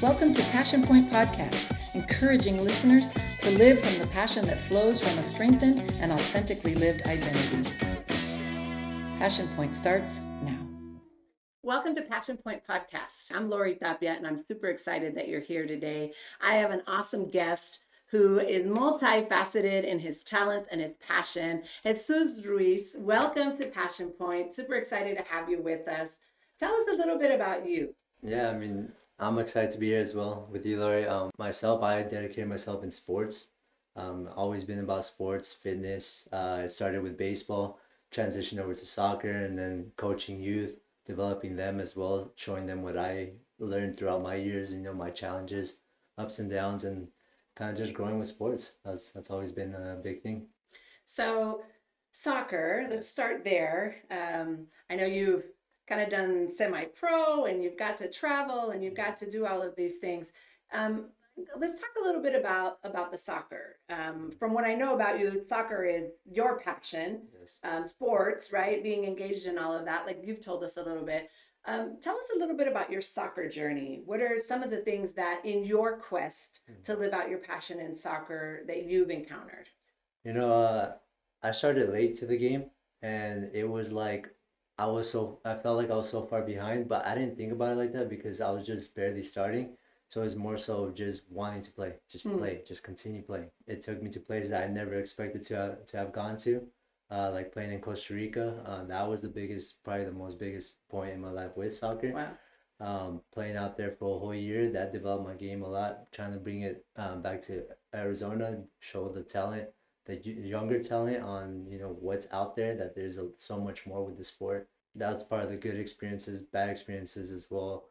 Welcome to Passion Point Podcast, encouraging listeners to live from the passion that flows from a strengthened and authentically lived identity. Passion Point starts now. Welcome to Passion Point Podcast. I'm Lori Tapia, and I'm super excited that you're here today. I have an awesome guest who is multifaceted in his talents and his passion. Jesus Ruiz, welcome to Passion Point. Super excited to have you with us. Tell us a little bit about you. Yeah, I'm excited to be here as well with you, Lori. Myself, I dedicated myself in sports. Always been about sports, fitness. It started with baseball, transitioned over to soccer, and then coaching youth, developing them as well, showing them what I learned throughout my years, my challenges, ups and downs, and kind of just growing with sports. That's always been a big thing. So soccer, let's start there. I know you've kind of done semi-pro and you've got to travel and you've got to do all of these things. Let's talk a little bit about the soccer. From what I know about you, soccer is your passion, yes. Sports, right? Being engaged in all of that, like you've told us a little bit. Tell us a little bit about your soccer journey. What are some of the things that in your quest to live out your passion in soccer that you've encountered? I started late to the game, and it was like, I felt like I was so far behind, but I didn't think about it like that because I was just barely starting. So it was more so just wanting to play, just continue playing. It took me to places I never expected to have gone to, like playing in Costa Rica. That was probably the biggest point in my life with soccer. Wow. Playing out there for a whole year, that developed my game a lot. Trying to bring it back to Arizona, show the talent, the younger talent on what's out there, that there's so much more with the sport. That's part of the good experiences, bad experiences as well.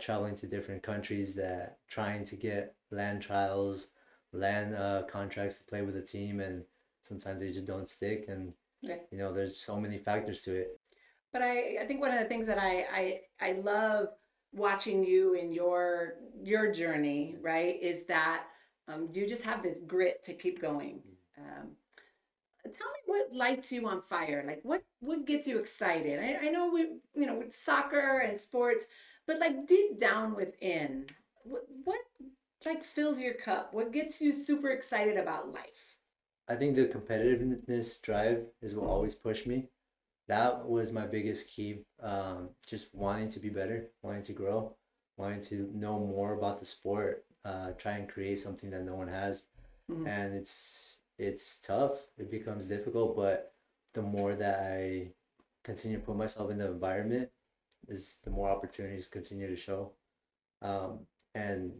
Traveling to different countries, that trying to get land trials, contracts to play with a team, and sometimes they just don't stick, and there's so many factors to it. But I think one of the things that I love watching you in your journey, right, is that you just have this grit to keep going. Tell me what lights you on fire. Like what gets you excited? I know we, with soccer and sports, but like deep down within, what like fills your cup? What gets you super excited about life? I think the competitiveness drive is what always pushed me. That was my biggest key. Just wanting to be better, wanting to grow, wanting to know more about the sport, try and create something that no one has. Mm-hmm. And it's tough, it becomes difficult, but the more that I continue to put myself in the environment, is the more opportunities continue to show. And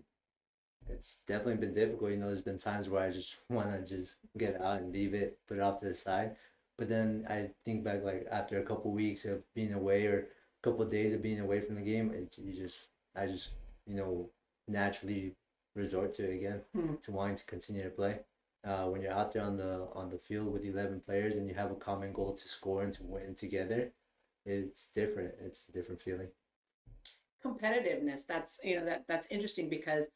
it's definitely been difficult. There's been times where I just want to just get out and leave it, put it off to the side. But then I think back, like after a couple of weeks of being away or a couple of days of being away from the game, I naturally resort to it again, to wanting to continue to play. When you're out there on the field with 11 players and you have a common goal to score and to win together, it's different. It's a different feeling. Competitiveness. That's that's interesting because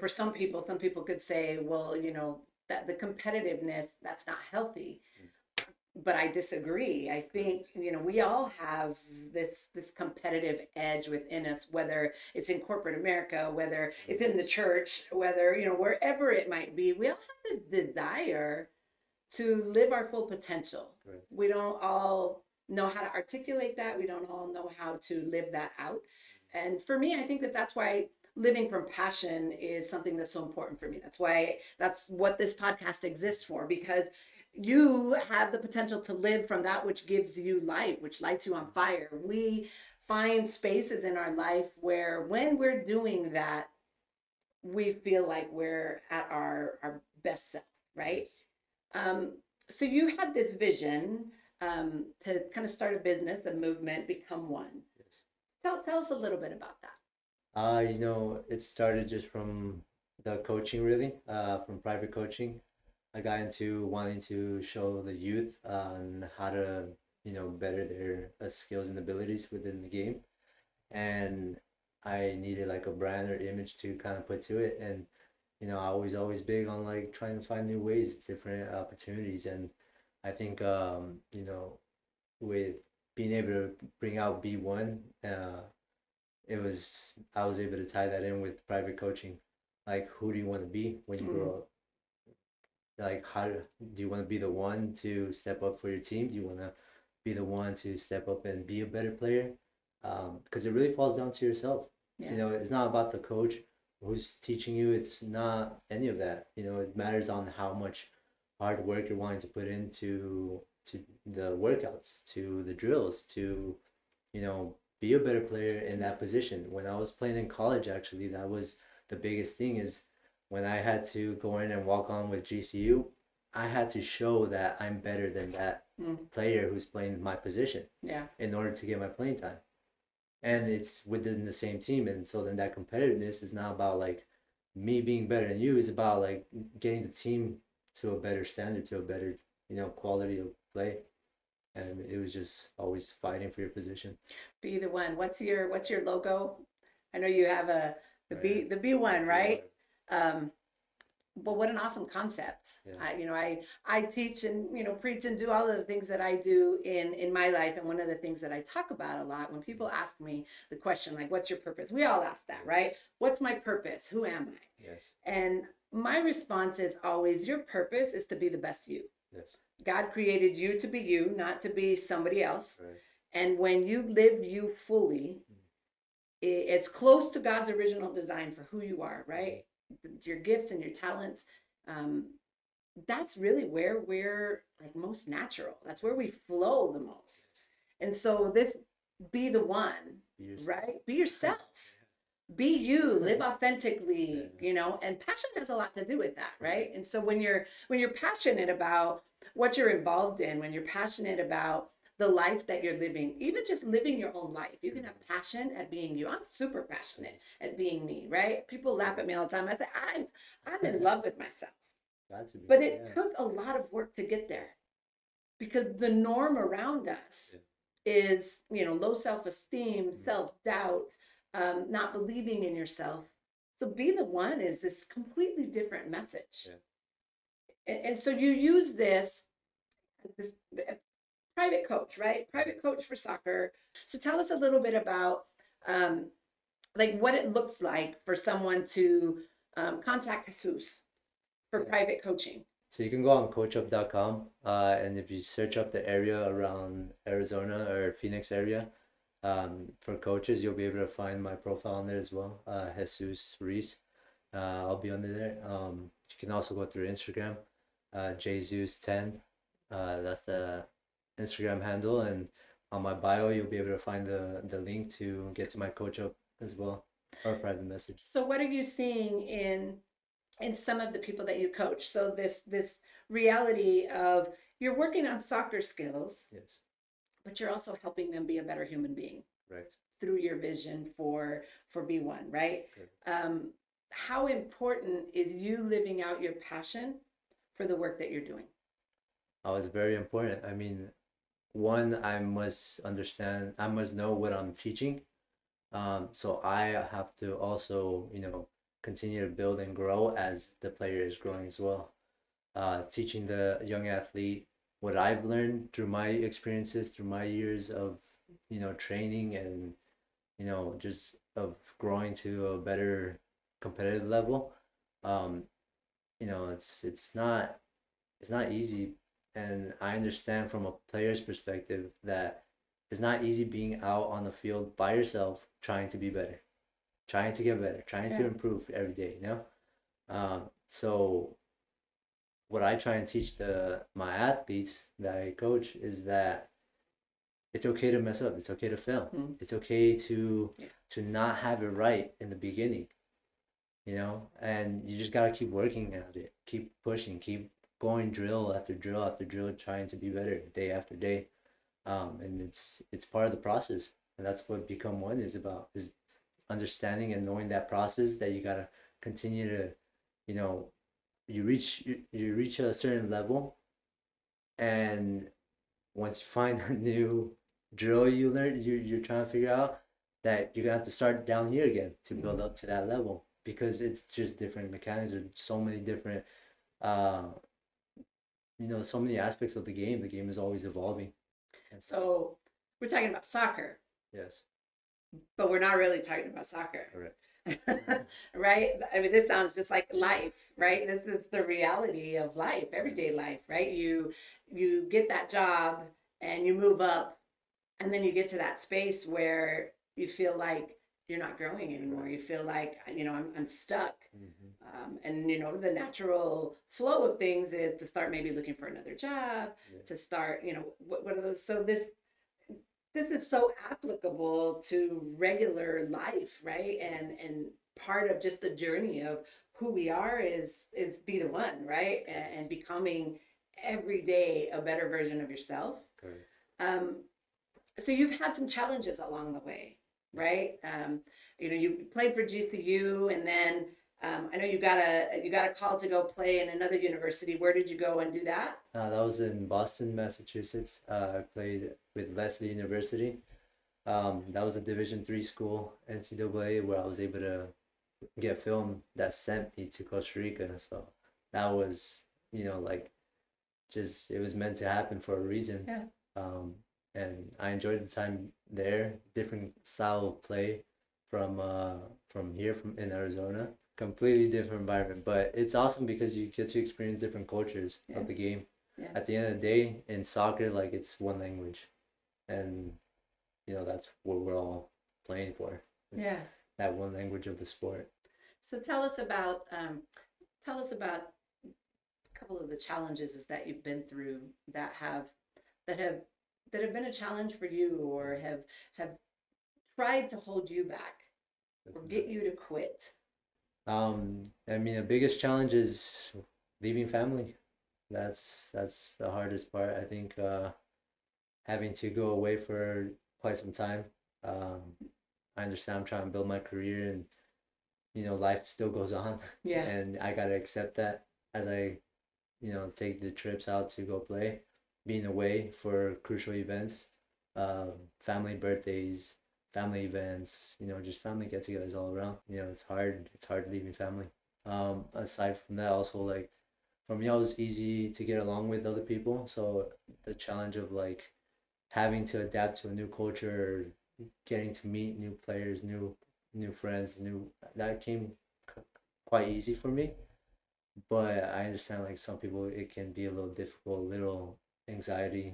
for some people could say, well, that the competitiveness, that's not healthy. But I disagree. I think, we all have this competitive edge within us, whether it's in corporate America, whether it's in the church, whether, wherever it might be, we all have this desire to live our full potential. Right. We don't all know how to articulate that. We don't all know how to live that out. And for me, I think that's why living from passion is something that's so important for me. That's what this podcast exists for, because you have the potential to live from that which gives you life, which lights you on fire. We find spaces in our life where when we're doing that, we feel like we're at our best self, right? So you had this vision to kind of start a business, the movement Become One. Yes. Tell us a little bit about that. It started just from the coaching, really, from private coaching. I got into wanting to show the youth on how to, better their skills and abilities within the game. And I needed like a brand or image to kind of put to it. And, I was always big on like trying to find new ways, different opportunities. And I think, with being able to bring out B1, I was able to tie that in with private coaching. Like, who do you want to be when you grow up? Like, how do you want to be the one to step up for your team? Do you want to be the one to step up and be a better player? Because it really falls down to yourself. Yeah. You know, it's not about the coach who's teaching you. It's not any of that. You know, it matters on how much hard work you're wanting to put into to the workouts, to the drills, to, you know, be a better player in that position. When I was playing in college, actually, that was the biggest thing, is when I had to go in and walk on with GCU, I had to show that I'm better than that player who's playing my position in order to get my playing time. And it's within the same team. And so then that competitiveness is not about like me being better than you. It's about like getting the team to a better standard, to a better, you know, quality of play. And it was just always fighting for your position. Be the one. What's your logo? I know you have the B1, right? Yeah. But what an awesome concept. Yeah. I teach and, you know, preach and do all of the things that I do in my life. And one of the things that I talk about a lot when people ask me the question, like, what's your purpose? We all ask that, right? What's my purpose? Who am I? Yes. And my response is always, your purpose is to be the best you. Yes. God created you to be you, not to be somebody else. Right. And when you live you fully, it's close to God's original design for who you are, right? Your gifts and your talents. That's really where we're like most natural. That's where we flow the most. And so this, be the one, right? Be yourself. Be you, live authentically, you know, and passion has a lot to do with that, right? And so when you're passionate about what you're involved in, when you're passionate about the life that you're living, even just living your own life, you can have passion at being you. I'm super passionate at being me, right? People laugh at me all the time. I say, I'm in love with myself. But it took a lot of work to get there, because the norm around us is, you know, low self-esteem, self-doubt, not believing in yourself. So be the one is this completely different message. Yeah. And so you use this private coach, right? Private coach for soccer. So tell us a little bit about like what it looks like for someone to contact Jesus for private coaching. So you can go on CoachUp.com and if you search up the area around Arizona or Phoenix area, for coaches, you'll be able to find my profile on there as well, Jesus Ruiz. I'll be under there. You can also go through Instagram, Jesus10. That's the Instagram handle, and on my bio you'll be able to find the link to get to my CoachUp as well, or private message. So what are you seeing in some of the people that you coach? So this reality of you're working on soccer skills. Yes. But you're also helping them be a better human being, right? Through your vision for B1, right? How important is you living out your passion for the work that you're doing? Oh, it's very important. I mean, one, I must know what I'm teaching. So I have to also, you know, continue to build and grow as the player is growing as well. Teaching the young athlete what I've learned through my experiences, through my years of, you know, training and, you know, just of growing to a better competitive level. You know, it's not easy. And I understand from a player's perspective that it's not easy being out on the field by yourself, trying to be better, trying to get better, trying to improve every day, you know? So what I try and teach my athletes that I coach is that it's okay to mess up. It's okay to fail. It's okay to not have it right in the beginning, you know, and you just got to keep working at it, keep pushing, keep going drill after drill after drill, trying to be better day after day. And it's part of the process. And that's what Become One is about, is understanding and knowing that process, that you got to continue to, you know, you reach a certain level, and once you find a new drill you learn, you're trying to figure out that you're gonna have to start down here again to build up to that level, because it's just different mechanics or so many different you know, so many aspects of the game. The game is always evolving. So we're talking about soccer. Yes. but we're not really talking about soccer. Correct. Right? I mean, this sounds just like life, right? This is the reality of life, everyday life, right? You get that job and you move up, and then you get to that space where you feel like you're not growing anymore. You feel like, I'm stuck. Mm-hmm. And the natural flow of things is to start maybe looking for another job, to start, what are those? So this is so applicable to regular life, right? And part of just the journey of who we are is be the one, right? And becoming every day a better version of yourself. Okay. So you've had some challenges along the way, right? You played for GCU, and then I know you got a call to go play in another university. Where did you go and do that? That was in Boston, Massachusetts. I played with Leslie University. That was a Division III school, NCAA, where I was able to get film that sent me to Costa Rica. So that was, it was meant to happen for a reason. Yeah. And I enjoyed the time there. Different style of play from here, from in Arizona. Completely different environment, but it's awesome because you get to experience different cultures of the game. Yeah. At the end of the day, in soccer, it's one language, and that's what we're all playing for. Yeah, that one language of the sport. So tell us about a couple of the challenges that you've been through that have been a challenge for you, or have tried to hold you back or get you to quit. The biggest challenge is leaving family. That's the hardest part. I think having to go away for quite some time. I understand I'm trying to build my career, and life still goes on. Yeah. And I gotta accept that as I take the trips out to go play, being away for crucial events, family birthdays, family events, just family get-togethers all around. It's hard leaving family. Aside from that, also, for me, I was easy to get along with other people, so the challenge of having to adapt to a new culture, getting to meet new players, new friends, that came quite easy for me. But I understand some people, it can be a little difficult, a little anxiety,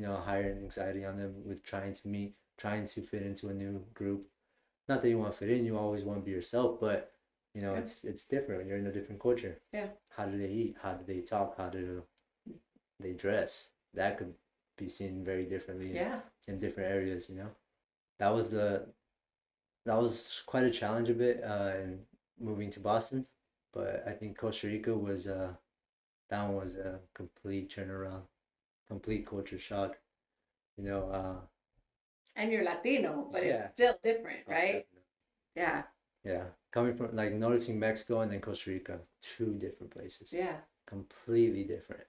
higher anxiety on them with trying to fit into a new group. Not that you want to fit in, you always want to be yourself, but it's different when you're in a different culture. Yeah. How do they eat? How do they talk? How do they dress? That could be seen very differently in different areas, That was quite a challenge a bit in moving to Boston, but I think Costa Rica was that one was a complete turnaround, complete culture shock, And you're Latino, but it's still different, right? Yeah. Yeah. Coming from noticing Mexico and then Costa Rica, two different places. Yeah. Completely different.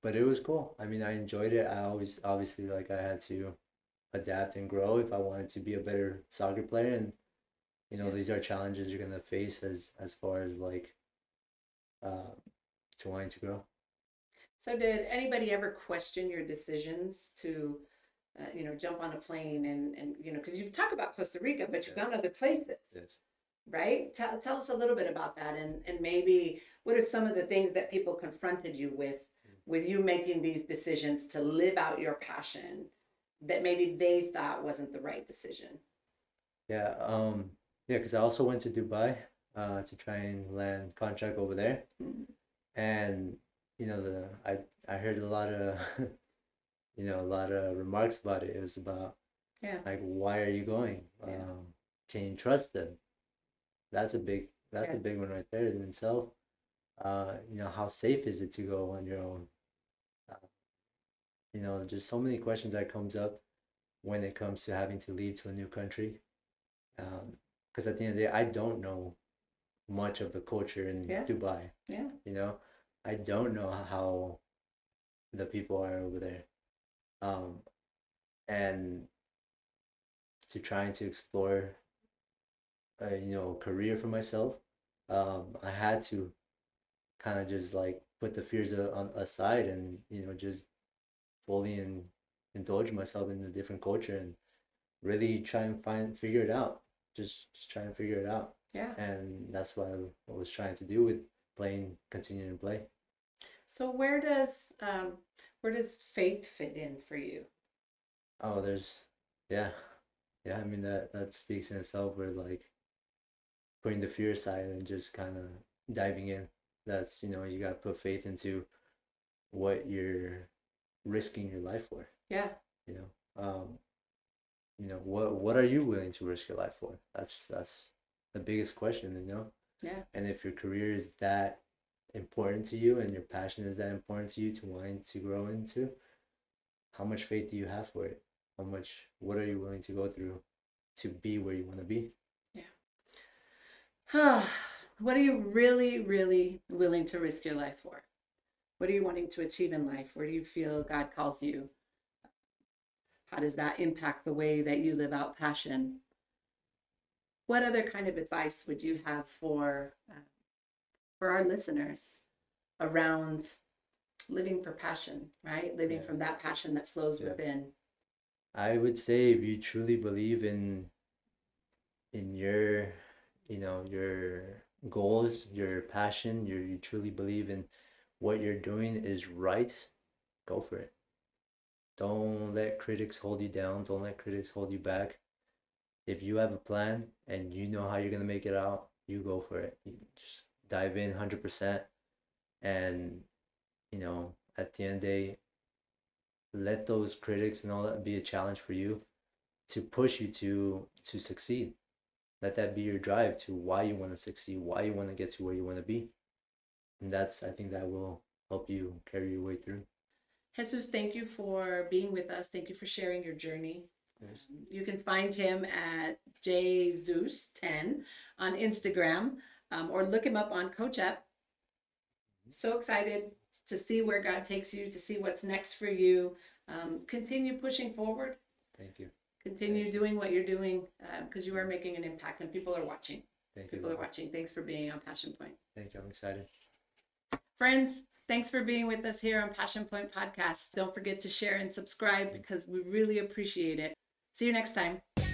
But it was cool. I enjoyed it. I always, obviously, I had to adapt and grow if I wanted to be a better soccer player. And, these are challenges you're going to face as far as to wanting to grow. So did anybody ever question your decisions to jump on a plane and because you talk about Costa Rica, but you've gone other places, right? Tell us a little bit about that, and maybe what are some of the things that people confronted you with you making these decisions to live out your passion that maybe they thought wasn't the right decision? Because I also went to Dubai to try and land contract over there, and I heard a lot of remarks about it. It was about why are you going? Can you trust them? That's a big one right there in itself. How safe is it to go on your own? Just so many questions that comes up when it comes to having to leave to a new country. Because at the end of the day, I don't know much of the culture in Dubai. Yeah. I don't know how the people are over there. And to trying to explore a career for myself, I had to kind of just put the fears aside and just fully indulge myself in a different culture and really try and figure it out. Just try and figure it out. Yeah. And that's what I was trying to do with playing, continuing to play. So where does faith fit in for you? Oh, I mean, that speaks in itself. We're like putting the fear aside and just kind of diving in. That's, you got to put faith into what you're risking your life for. Yeah. What are you willing to risk your life for? That's the biggest question, Yeah. And if your career is that important to you and your passion is that important to you to wanting to grow into, how much faith do you have for it? What are you willing to go through to be where you want to be? Yeah. What are you really, really willing to risk your life for? What are you wanting to achieve in life? Where do you feel God calls you? How does that impact the way that you live out passion? What other kind of advice would you have for our listeners around living for passion, right? Living from that passion that flows within. I would say if you truly believe in your, your goals, your passion, you truly believe in what you're doing is right, go for it. Don't let critics hold you down. Don't let critics hold you back. If you have a plan and you know how you're going to make it out, you go for it. You just dive in 100%. And, at the end of the day, let those critics and all that be a challenge for you to push you to succeed. Let that be your drive to why you want to succeed, why you want to get to where you want to be. And I think that will help you carry your way through. Jesus, thank you for being with us. Thank you for sharing your journey. Yes. You can find him at Jesus10 on Instagram, or look him up on CoachUp. So excited to see where God takes you, to see what's next for you. Continue pushing forward. Thank you. Continue doing what you're doing, because you are making an impact and people are watching. Thank you. People are watching. Thanks for being on Passion Point. Thank you. I'm excited. Friends, thanks for being with us here on Passion Point Podcast. Don't forget to share and subscribe because we really appreciate it. See you next time.